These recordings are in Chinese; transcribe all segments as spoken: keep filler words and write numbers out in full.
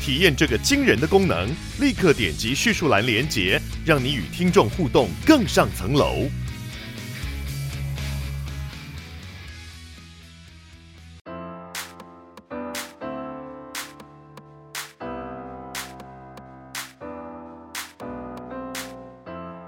体验这个惊人的功能，立刻点击叙述栏连结，让你与听众互动更上层楼。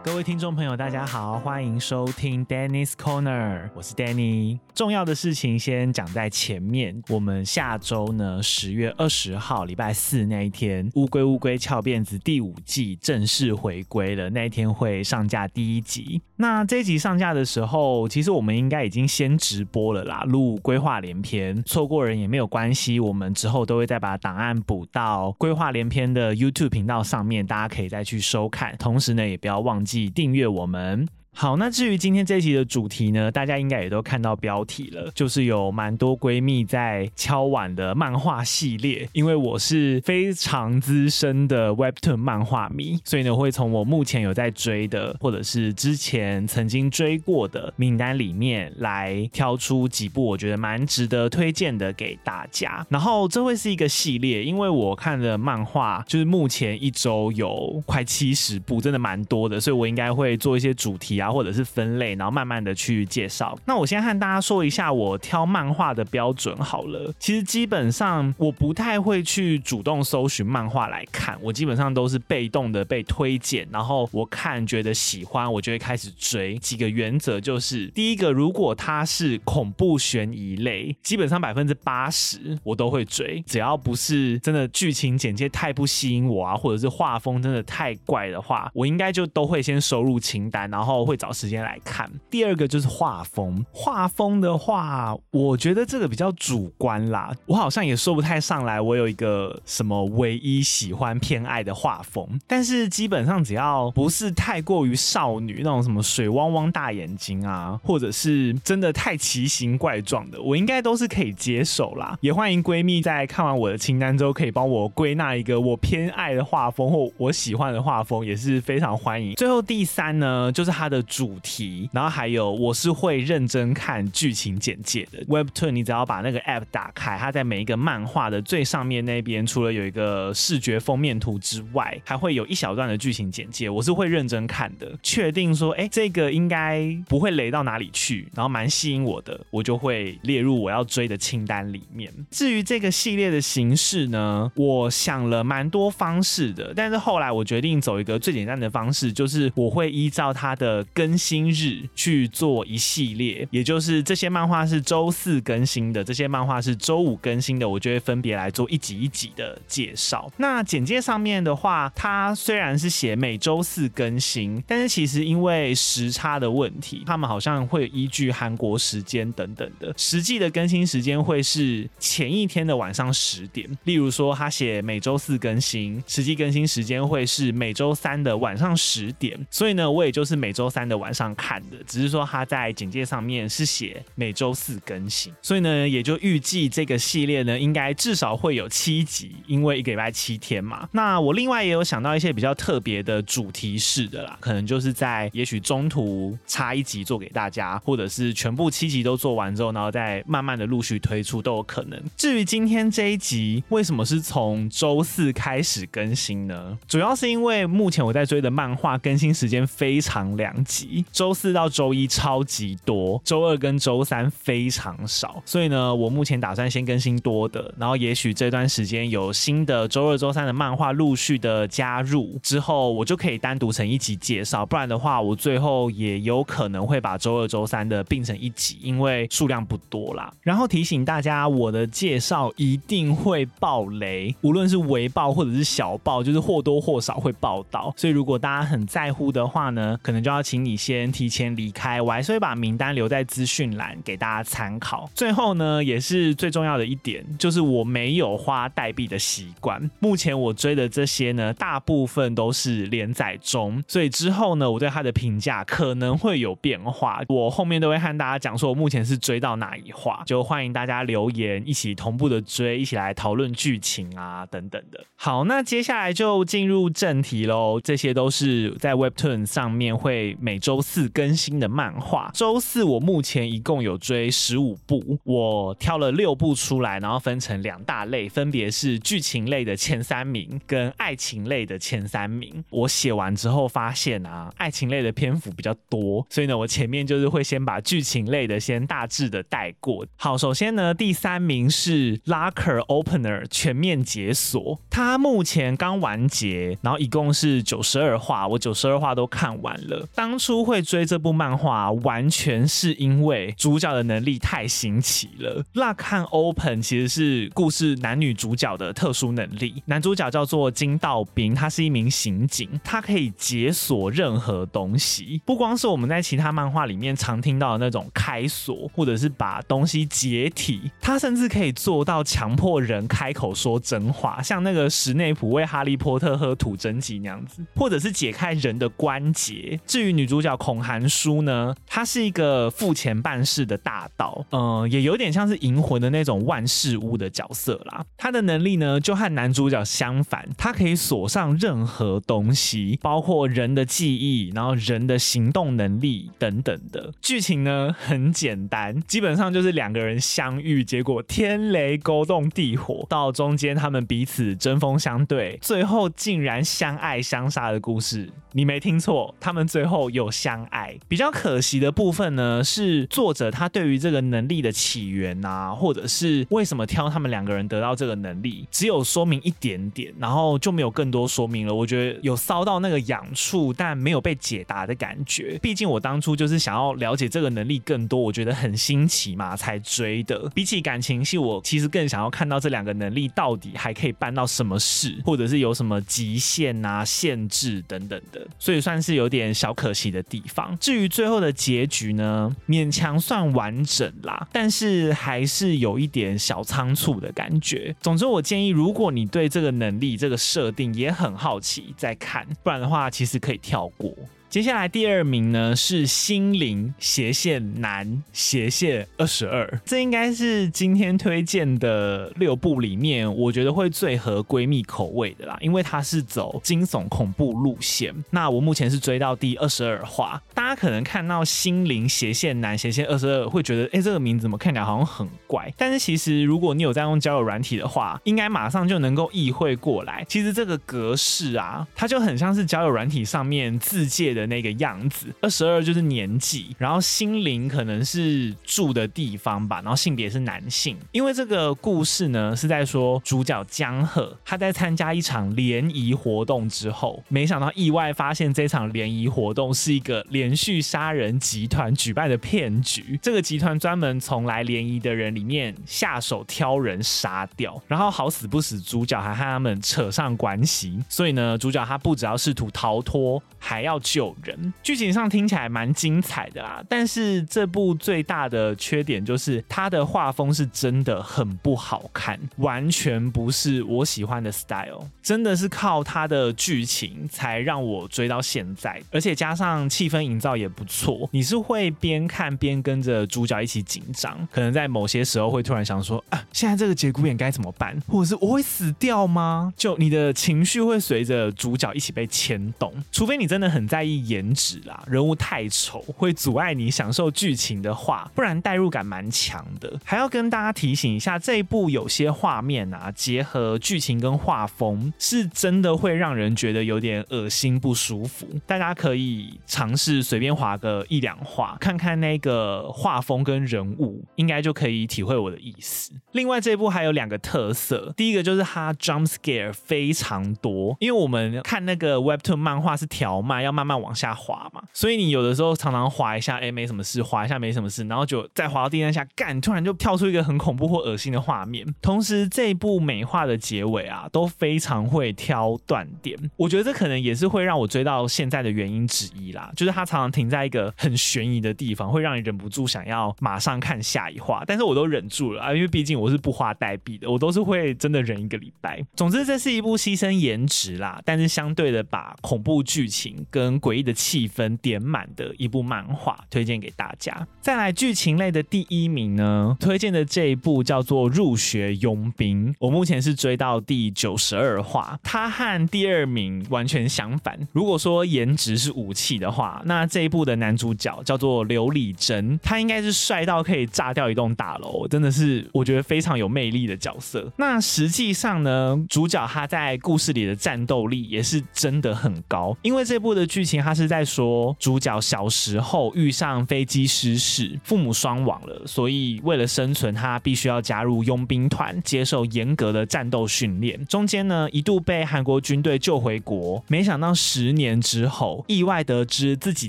各位听众朋友大家好，欢迎收听 Danny's Corner， 我是 Danny。 重要的事情先讲在前面，我们下周呢十月二十号礼拜四那一天，乌龟乌龟翘辫子第五季正式回归了，那一天会上架第一集。那这一集上架的时候，其实我们应该已经先直播了啦，录规划连篇，错过人也没有关系，我们之后都会再把档案补到规划连篇的 YouTube 频道上面，大家可以再去收看，同时呢也不要忘记订阅我们。好，那至于今天这一集的主题呢，大家应该也都看到标题了，就是有蛮多闺蜜在敲碗的漫画系列。因为我是非常资深的 Webtoon 漫画迷，所以呢会从我目前有在追的或者是之前曾经追过的名单里面来挑出几部我觉得蛮值得推荐的给大家。然后这会是一个系列，因为我看的漫画就是目前一周有快七十部，真的蛮多的，所以我应该会做一些主题或者是分类，然后慢慢的去介绍。那我先和大家说一下我挑漫画的标准好了。其实基本上我不太会去主动搜寻漫画来看，我基本上都是被动的被推荐，然后我看觉得喜欢我就会开始追。几个原则就是，第一个，如果它是恐怖悬疑类，基本上 百分之八十 我都会追，只要不是真的剧情简介太不吸引我啊，或者是画风真的太怪的话，我应该就都会先收入清单，然后会找时间来看。第二个就是画风，画风的话我觉得这个比较主观啦，我好像也说不太上来我有一个什么唯一喜欢偏爱的画风，但是基本上只要不是太过于少女那种什么水汪汪大眼睛啊，或者是真的太奇形怪状的，我应该都是可以接受啦。也欢迎闺蜜在看完我的清单之后可以帮我归纳一个我偏爱的画风或我喜欢的画风，也是非常欢迎。最后第三呢，就是它的主题，然后还有我是会认真看剧情简介的。 Webtoon 你只要把那个 app 打开，它在每一个漫画的最上面那边除了有一个视觉封面图之外，还会有一小段的剧情简介，我是会认真看的，确定说哎，这个应该不会雷到哪里去，然后蛮吸引我的，我就会列入我要追的清单里面。至于这个系列的形式呢，我想了蛮多方式的，但是后来我决定走一个最简单的方式，就是我会依照它的更新日去做一系列，也就是这些漫画是周四更新的，这些漫画是周五更新的，我就会分别来做一集一集的介绍。那简介上面的话，它虽然是写每周四更新，但是其实因为时差的问题，他们好像会依据韩国时间等等的，实际的更新时间会是前一天的晚上十点。例如说他写每周四更新，实际更新时间会是每周三的晚上十点，所以呢我也就是每周三的晚上看的，只是说他在简介上面是写每周四更新，所以呢也就预计这个系列呢应该至少会有七集，因为一个礼拜七天嘛。那我另外也有想到一些比较特别的主题式的啦，可能就是在也许中途插一集做给大家，或者是全部七集都做完之后，然后再慢慢的陆续推出都有可能。至于今天这一集为什么是从周四开始更新呢，主要是因为目前我在追的漫画更新时间非常两集，周四到周一超级多，周二跟周三非常少，所以呢我目前打算先更新多的，然后也许这段时间有新的周二周三的漫画陆续的加入之后，我就可以单独成一集介绍，不然的话我最后也有可能会把周二周三的并成一集，因为数量不多啦。然后提醒大家，我的介绍一定会爆雷，无论是微爆或者是小爆，就是或多或少会爆到，所以如果大家很在乎的话呢，可能就要请请你先提前离开，我还是会把名单留在资讯栏给大家参考。最后呢，也是最重要的一点，就是我没有花代币的习惯。目前我追的这些呢，大部分都是连载中，所以之后呢，我对它的评价可能会有变化。我后面都会和大家讲说，我目前是追到哪一话，就欢迎大家留言，一起同步的追，一起来讨论剧情啊等等的。好，那接下来就进入正题喽。这些都是在 Webtoon 上面会每周四更新的漫画。周四我目前一共有追十五部，我挑了六部出来，然后分成两大类，分别是剧情类的前三名跟爱情类的前三名。我写完之后发现啊，爱情类的篇幅比较多，所以呢，我前面就是会先把剧情类的先大致的带过。好，首先呢，第三名是 Locker Opener 全面解锁，它目前刚完结，然后一共是九十二话，我九十二话都看完了。当初会追这部漫画，完全是因为主角的能力太新奇了。Locker Open 其实是故事男女主角的特殊能力，男主角叫做金道彬，他是一名刑警，他可以解锁任何东西，不光是我们在其他漫画里面常听到的那种开锁，或者是把东西解体，他甚至可以做到强迫人开口说真话，像那个史内普为哈利波特喝吐真剂那样子，或者是解开人的关节。至于女主角孔寒姝呢，她是一个付钱办事的大盗，呃，也有点像是银魂的那种万事屋的角色啦。她的能力呢，就和男主角相反，她可以锁上任何东西，包括人的记忆，然后人的行动能力等等的。剧情呢很简单，基本上就是两个人相遇，结果天雷勾动地火，到中间他们彼此针锋相对，最后竟然相爱相杀的故事。你没听错，他们最后有相爱。比较可惜的部分呢，是作者他对于这个能力的起源啊，或者是为什么挑他们两个人得到这个能力，只有说明一点点，然后就没有更多说明了。我觉得有骚到那个痒处，但没有被解答的感觉。毕竟我当初就是想要了解这个能力更多，我觉得很新奇嘛，才追的。比起感情戏，我其实更想要看到这两个能力到底还可以办到什么事，或者是有什么极限啊、限制等等的。所以算是有点小可惜的地方。至于最后的结局呢，勉强算完整啦，但是还是有一点小仓促的感觉。总之我建议，如果你对这个能力这个设定也很好奇再看，不然的话其实可以跳过。接下来第二名呢，是心灵斜线男斜线二十二，这应该是今天推荐的六部里面我觉得会最合闺蜜口味的啦，因为它是走惊悚恐怖路线。那我目前是追到第二十二话，大家可能看到心灵斜线男斜线二十二会觉得哎、欸，这个名字怎么看起来好像很怪，但是其实如果你有在用交友软体的话，应该马上就能够意会过来，其实这个格式啊，它就很像是交友软体上面自介的的那个样子。二十二就是年纪，然后心灵可能是住的地方吧，然后性别是男性。因为这个故事呢是在说主角江鹤，他在参加一场联谊活动之后，没想到意外发现这场联谊活动是一个连续杀人集团举办的骗局。这个集团专门从来联谊的人里面下手挑人杀掉，然后好死不死主角还和他们扯上关系，所以呢主角他不只要试图逃脱，还要救人。剧情上听起来蛮精彩的啦，但是这部最大的缺点就是它的画风是真的很不好看，完全不是我喜欢的 style， 真的是靠它的剧情才让我追到现在，而且加上气氛营造也不错，你是会边看边跟着主角一起紧张，可能在某些时候会突然想说啊，现在这个节骨眼该怎么办，或者是我会死掉吗？就你的情绪会随着主角一起被牵动，除非你真的很在意颜值啦，人物太丑会阻碍你享受剧情的话，不然代入感蛮强的。还要跟大家提醒一下，这一部有些画面啊，结合剧情跟画风，是真的会让人觉得有点恶心不舒服。大家可以尝试随便滑个一两画，看看那个画风跟人物，应该就可以体会我的意思。另外这一部还有两个特色，第一个就是它 jump scare 非常多，因为我们看那个 webtoon 漫画是条漫，要慢慢往往下滑嘛，所以你有的时候常常滑一下，哎、欸，没什么事，滑一下没什么事，然后就再滑到第三下，干，突然就跳出一个很恐怖或恶心的画面。同时，这部美化的结尾啊，都非常会挑断点，我觉得这可能也是会让我追到现在的原因之一啦，就是它常常停在一个很悬疑的地方，会让你忍不住想要马上看下一话，但是我都忍住了啊，因为毕竟我是不花代币的，我都是会真的忍一个礼拜。总之，这是一部牺牲颜值啦，但是相对的把恐怖剧情跟诡异的气氛点满的一部漫画，推荐给大家。再来剧情类的第一名呢，推荐的这一部叫做《入学佣兵》，我目前是追到第九十二话，它和第二名完全相反。如果说颜值是武器的话，那这一部的男主角叫做刘礼真，他应该是帅到可以炸掉一栋大楼，真的是我觉得非常有魅力的角色。那实际上呢，主角他在故事里的战斗力也是真的很高，因为这部的剧情他是在说主角小时候遇上飞机失事，父母双亡了，所以为了生存，他必须要加入佣兵团，接受严格的战斗训练。中间呢，一度被韩国军队救回国，没想到十年之后，意外得知自己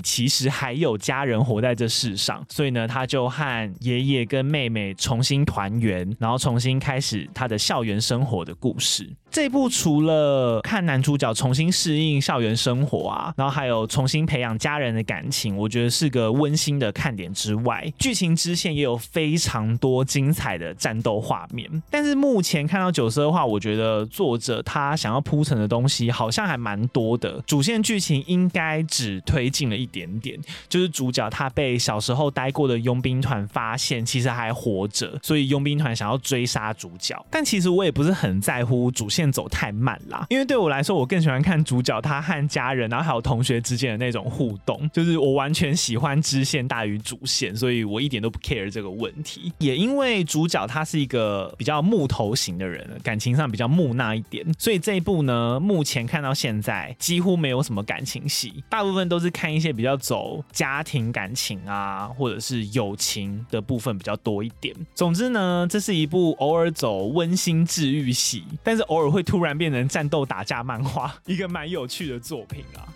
其实还有家人活在这世上，所以呢，他就和爷爷跟妹妹重新团圆，然后重新开始他的校园生活的故事。这部除了看男主角重新适应校园生活啊，然后还有重新培养家人的感情，我觉得是个温馨的看点之外，剧情支线也有非常多精彩的战斗画面。但是目前看到九十二话，我觉得作者他想要铺陈的东西好像还蛮多的，主线剧情应该只推进了一点点，就是主角他被小时候待过的佣兵团发现其实还活着，所以佣兵团想要追杀主角。但其实我也不是很在乎主线走太慢啦，因为对我来说，我更喜欢看主角他和家人，然后还有同学之间的那种互动，就是我完全喜欢支线大于主线，所以我一点都不 care 这个问题。也因为主角他是一个比较木头型的人，感情上比较木讷一点，所以这一部呢，目前看到现在几乎没有什么感情戏，大部分都是看一些比较走家庭感情啊，或者是友情的部分比较多一点。总之呢，这是一部偶尔走温馨治愈系，但是偶尔会突然变成战斗打架漫画，一个蛮有趣的作品啊。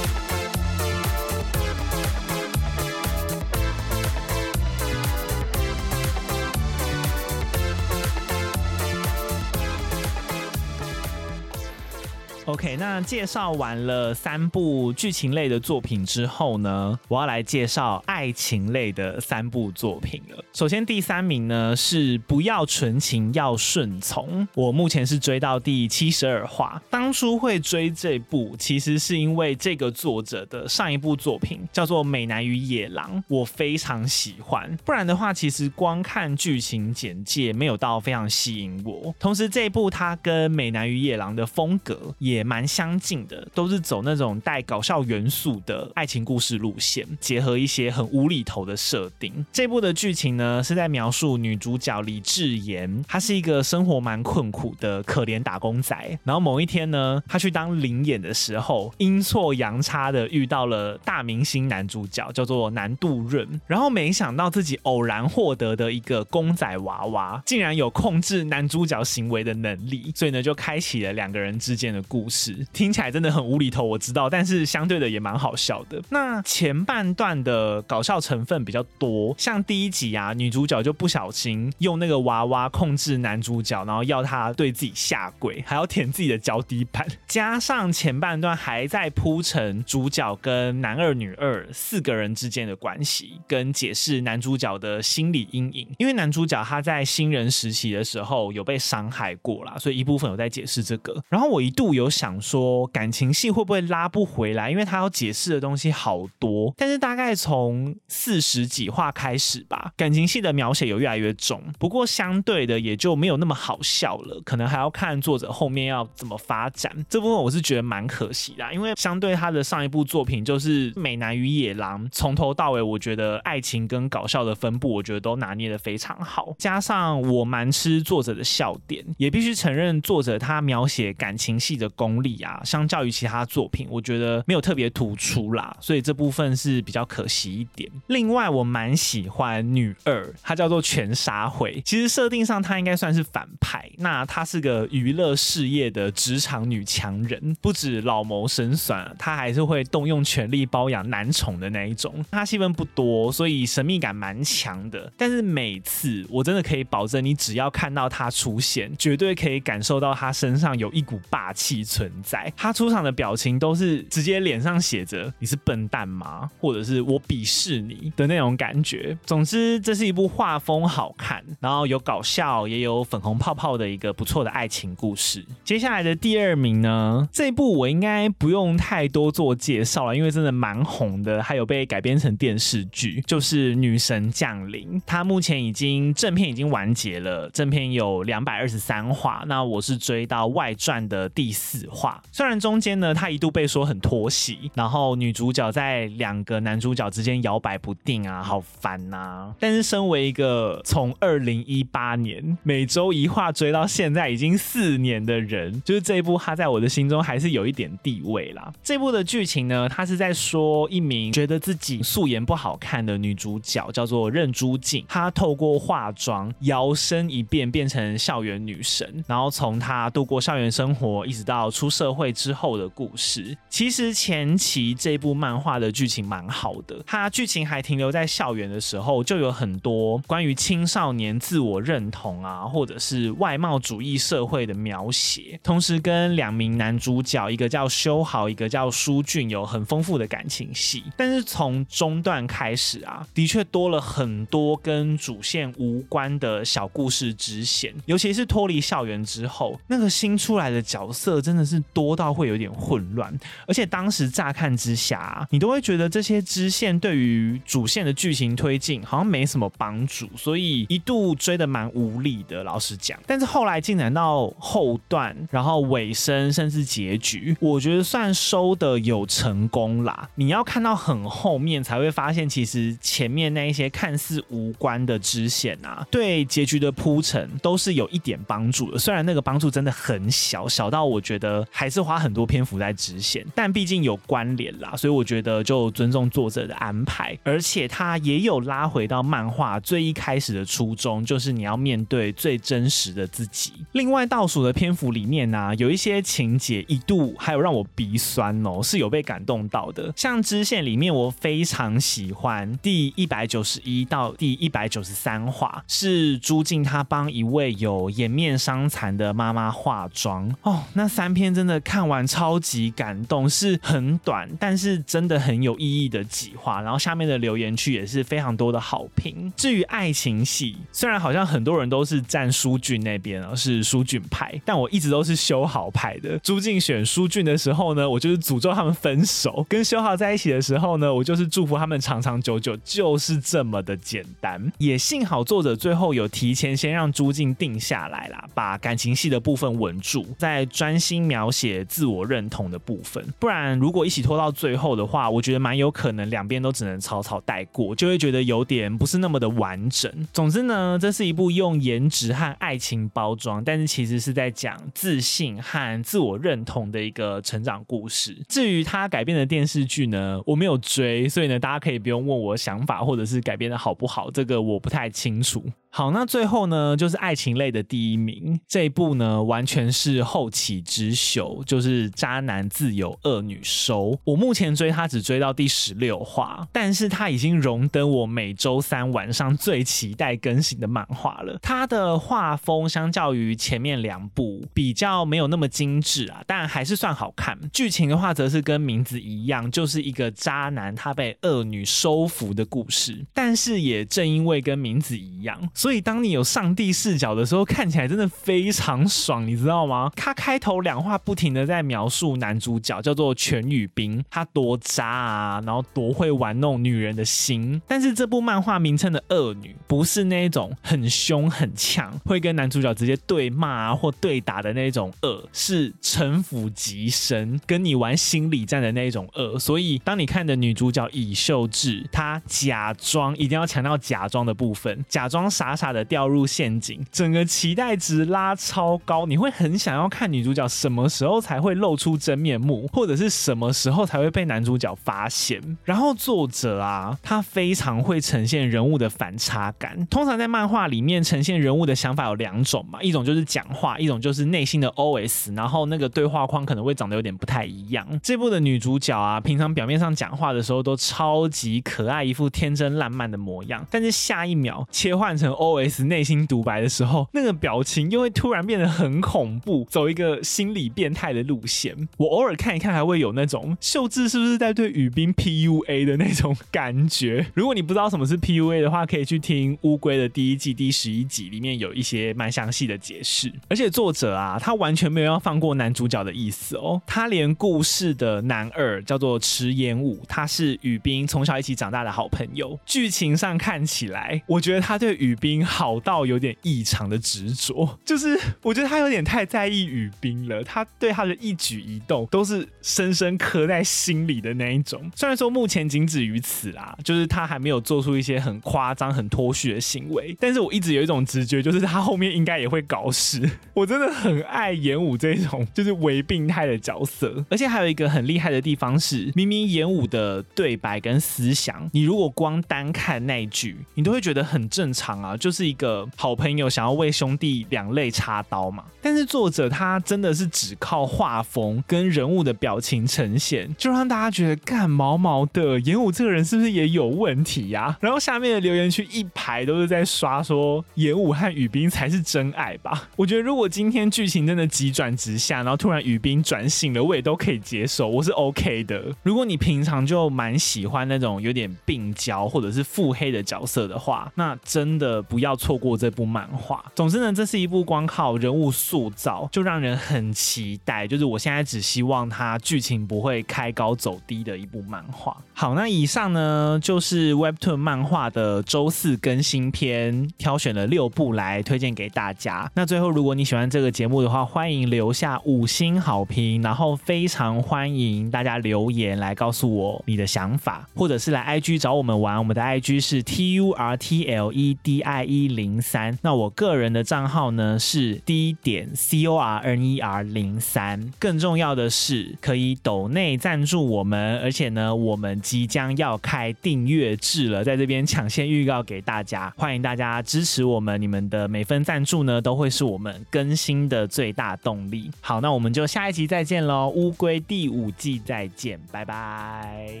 OK， 那介绍完了三部剧情类的作品之后呢，我要来介绍爱情类的三部作品了。首先第三名呢是不要纯情要顺从，我目前是追到第七十二话。当初会追这部，其实是因为这个作者的上一部作品叫做《美男与野狼》，我非常喜欢。不然的话，其实光看剧情简介没有到非常吸引我。同时，这一部它跟《美男与野狼》的风格也也蛮相近的，都是走那种带搞笑元素的爱情故事路线，结合一些很无厘头的设定。这部的剧情呢，是在描述女主角李智妍，她是一个生活蛮困苦的可怜打工仔，然后某一天呢，她去当领演的时候，阴错阳差的遇到了大明星男主角，叫做南度润，然后没想到自己偶然获得的一个公仔娃娃，竟然有控制男主角行为的能力，所以呢，就开启了两个人之间的故事。听起来真的很无厘头，我知道，但是相对的也蛮好笑的。那前半段的搞笑成分比较多，像第一集啊，女主角就不小心用那个娃娃控制男主角，然后要他对自己下跪，还要舔自己的脚底板。加上前半段还在铺陈主角跟男二女二四个人之间的关系，跟解释男主角的心理阴影，因为男主角他在新人时期的时候有被伤害过啦，所以一部分有在解释这个。然后我一度有想说感情戏会不会拉不回来，因为他要解释的东西好多，但是大概从四十几话开始吧，感情戏的描写有越来越重，不过相对的也就没有那么好笑了，可能还要看作者后面要怎么发展。这部分我是觉得蛮可惜的，因为相对他的上一部作品就是《美男与野狼》，从头到尾我觉得爱情跟搞笑的分布我觉得都拿捏得非常好，加上我蛮吃作者的笑点，也必须承认作者他描写感情戏的功功力啊，相较于其他作品我觉得没有特别突出啦，所以这部分是比较可惜一点。另外我蛮喜欢女二，她叫做全沙慧，其实设定上她应该算是反派，那她是个娱乐事业的职场女强人，不止老谋深算，她还是会动用权力包养男宠的那一种。她戏份不多，所以神秘感蛮强的，但是每次我真的可以保证，你只要看到她出现，绝对可以感受到她身上有一股霸气存在。她出场的表情都是直接脸上写着你是笨蛋吗，或者是我鄙视你的那种感觉。总之这是一部画风好看，然后有搞笑也有粉红泡泡的一个不错的爱情故事。接下来的第二名呢，这一部我应该不用太多做介绍了，因为真的蛮红的，还有被改编成电视剧，就是女神降临。它目前已经正片已经完结了，正片有两百二十三话，那我是追到外传的第四话。虽然中间呢它一度被说很拖戏，然后女主角在两个男主角之间摇摆不定啊，好烦啊，但是身为一个从二零一八年每周一话追到现在已经四年的人，就是这一部它在我的心中还是有一点地位啦。这部的剧情呢，它是在说一名觉得自己素颜不好看的女主角叫做任珠静，她透过化妆摇身一变变成校园女神，然后从她度过校园生活一直到出社会之后的故事。其实前期这部漫画的剧情蛮好的，它剧情还停留在校园的时候，就有很多关于青少年自我认同啊，或者是外貌主义社会的描写，同时跟两名男主角，一个叫修豪，一个叫舒俊，有很丰富的感情戏。但是从中段开始啊，的确多了很多跟主线无关的小故事支线，尤其是脱离校园之后，那个新出来的角色真的是多到会有点混乱，而且当时乍看之下、啊、你都会觉得这些支线对于主线的剧情推进好像没什么帮助，所以一度追得蛮无力的，老实讲。但是后来进展到后段，然后尾声甚至结局，我觉得算收的有成功啦。你要看到很后面才会发现，其实前面那一些看似无关的支线啊，对结局的铺陈都是有一点帮助的，虽然那个帮助真的很小，小到我觉得还是花很多篇幅在支线，但毕竟有关联啦，所以我觉得就尊重作者的安排。而且他也有拉回到漫画最一开始的初衷，就是你要面对最真实的自己。另外倒数的篇幅里面啊，有一些情节一度还有让我鼻酸哦，是有被感动到的。像支线里面我非常喜欢第一百九十一到第一百九十三话，是朱静他帮一位有颜面伤残的妈妈化妆哦，那三篇真的看完超级感动，是很短但是真的很有意义的几话，然后下面的留言区也是非常多的好评。至于爱情戏，虽然好像很多人都是站舒俊那边啊，是舒俊派，但我一直都是修豪派的。朱静选舒俊的时候呢，我就是诅咒他们分手，跟修豪在一起的时候呢，我就是祝福他们长长久久，就是这么的简单。也幸好作者最后有提前先让朱静定下来啦，把感情戏的部分稳住，再专心描写自我认同的部分，不然如果一起拖到最后的话，我觉得蛮有可能两边都只能草草带过，就会觉得有点不是那么的完整。总之呢，这是一部用颜值和爱情包装，但是其实是在讲自信和自我认同的一个成长故事。至于它改编的电视剧呢，我没有追，所以呢大家可以不用问我想法或者是改编的好不好，这个我不太清楚。好，那最后呢就是爱情类的第一名，这一部呢完全是后起之秀，就是渣男自有恶女收。我目前追它只追到第十六话，但是它已经荣登我每周三晚上最期待更新的漫画了。它的画风相较于前面两部比较没有那么精致啊，但还是算好看。剧情的话则是跟名字一样，就是一个渣男他被恶女收服的故事，但是也正因为跟名字一样，所以当你有上帝视角的时候，看起来真的非常爽，你知道吗？他开头两话不停的在描述男主角叫做全宇彬，他多渣啊，然后多会玩弄女人的心。但是这部漫画名称的恶女不是那种很凶很呛，会跟男主角直接对骂啊或对打的那种恶，是城府极深，跟你玩心理战的那种恶。所以当你看的女主角以秀智，她假装，一定要强调假装的部分，假装傻傻的掉入陷阱，整个期待值拉超高，你会很想要看女主角什么时候才会露出真面目，或者是什么时候才会被男主角发现。然后作者啊，他非常会呈现人物的反差感。通常在漫画里面呈现人物的想法有两种嘛，一种就是讲话，一种就是内心的 O S， 然后那个对话框可能会长得有点不太一样。这部的女主角啊，平常表面上讲话的时候都超级可爱，一副天真烂漫的模样，但是下一秒切换成 O S 内心独白的时候，那个表情又会突然变得很恐怖，走一个心理变态的路线。我偶尔看一看还会有那种秀智是不是在对雨冰 P U A 的那种感觉。如果你不知道什么是 P U A 的话，可以去听乌龟的第一季第十一集，里面有一些蛮详细的解释。而且作者啊，他完全没有要放过男主角的意思哦。他连故事的男二叫做池延武，他是雨冰从小一起长大的好朋友。剧情上看起来，我觉得他对雨冰好到有点异常的执着，就是我觉得他有点太在意雨冰了，他对他的一举一动都是深深刻在心里的那一种。虽然说目前仅止于此啦，就是他还没有做出一些很夸张很脱序的行为，但是我一直有一种直觉，就是他后面应该也会搞事。我真的很爱演武这种就是伪病态的角色。而且还有一个很厉害的地方是，明明演武的对白跟思想，你如果光单看那一句你都会觉得很正常啊，就是一个好朋友想要为兄弟两肋插刀嘛。但是作者他真的是只靠画风跟人物的表情呈现，就让大家觉得干毛毛的，演武这个人是不是也有问题啊？然后下面的留言区一排都是在刷说演武和雨冰才是真爱吧。我觉得如果今天剧情真的急转直下，然后突然雨冰转醒了，我也都可以接受，我是 OK 的。如果你平常就蛮喜欢那种有点病娇或者是腹黑的角色的话，那真的不要错过这部漫画。总之呢，这是一部光靠人物塑造就让人很期待，就是我现在只希望它剧情不会开高走低的一部漫画。好，那以上呢就是 Webtoon 漫画的周四更新篇，挑选了六部来推荐给大家。那最后如果你喜欢这个节目的话，欢迎留下五星好评，然后非常欢迎大家留言来告诉我你的想法，或者是来 I G 找我们玩。我们的 I G 是 T U R T L E D I E 零三， 那我个人的账号呢是 D 点 C O R N E R 零三。更重要的是可以抖内赞助我们，而且呢我们即将要开订阅制了，在这边抢先预告给大家，欢迎大家支持我们，你们的每份赞助呢都会是我们更新的最大动力。好，那我们就下一集再见咯，乌龟第五季再见，拜拜。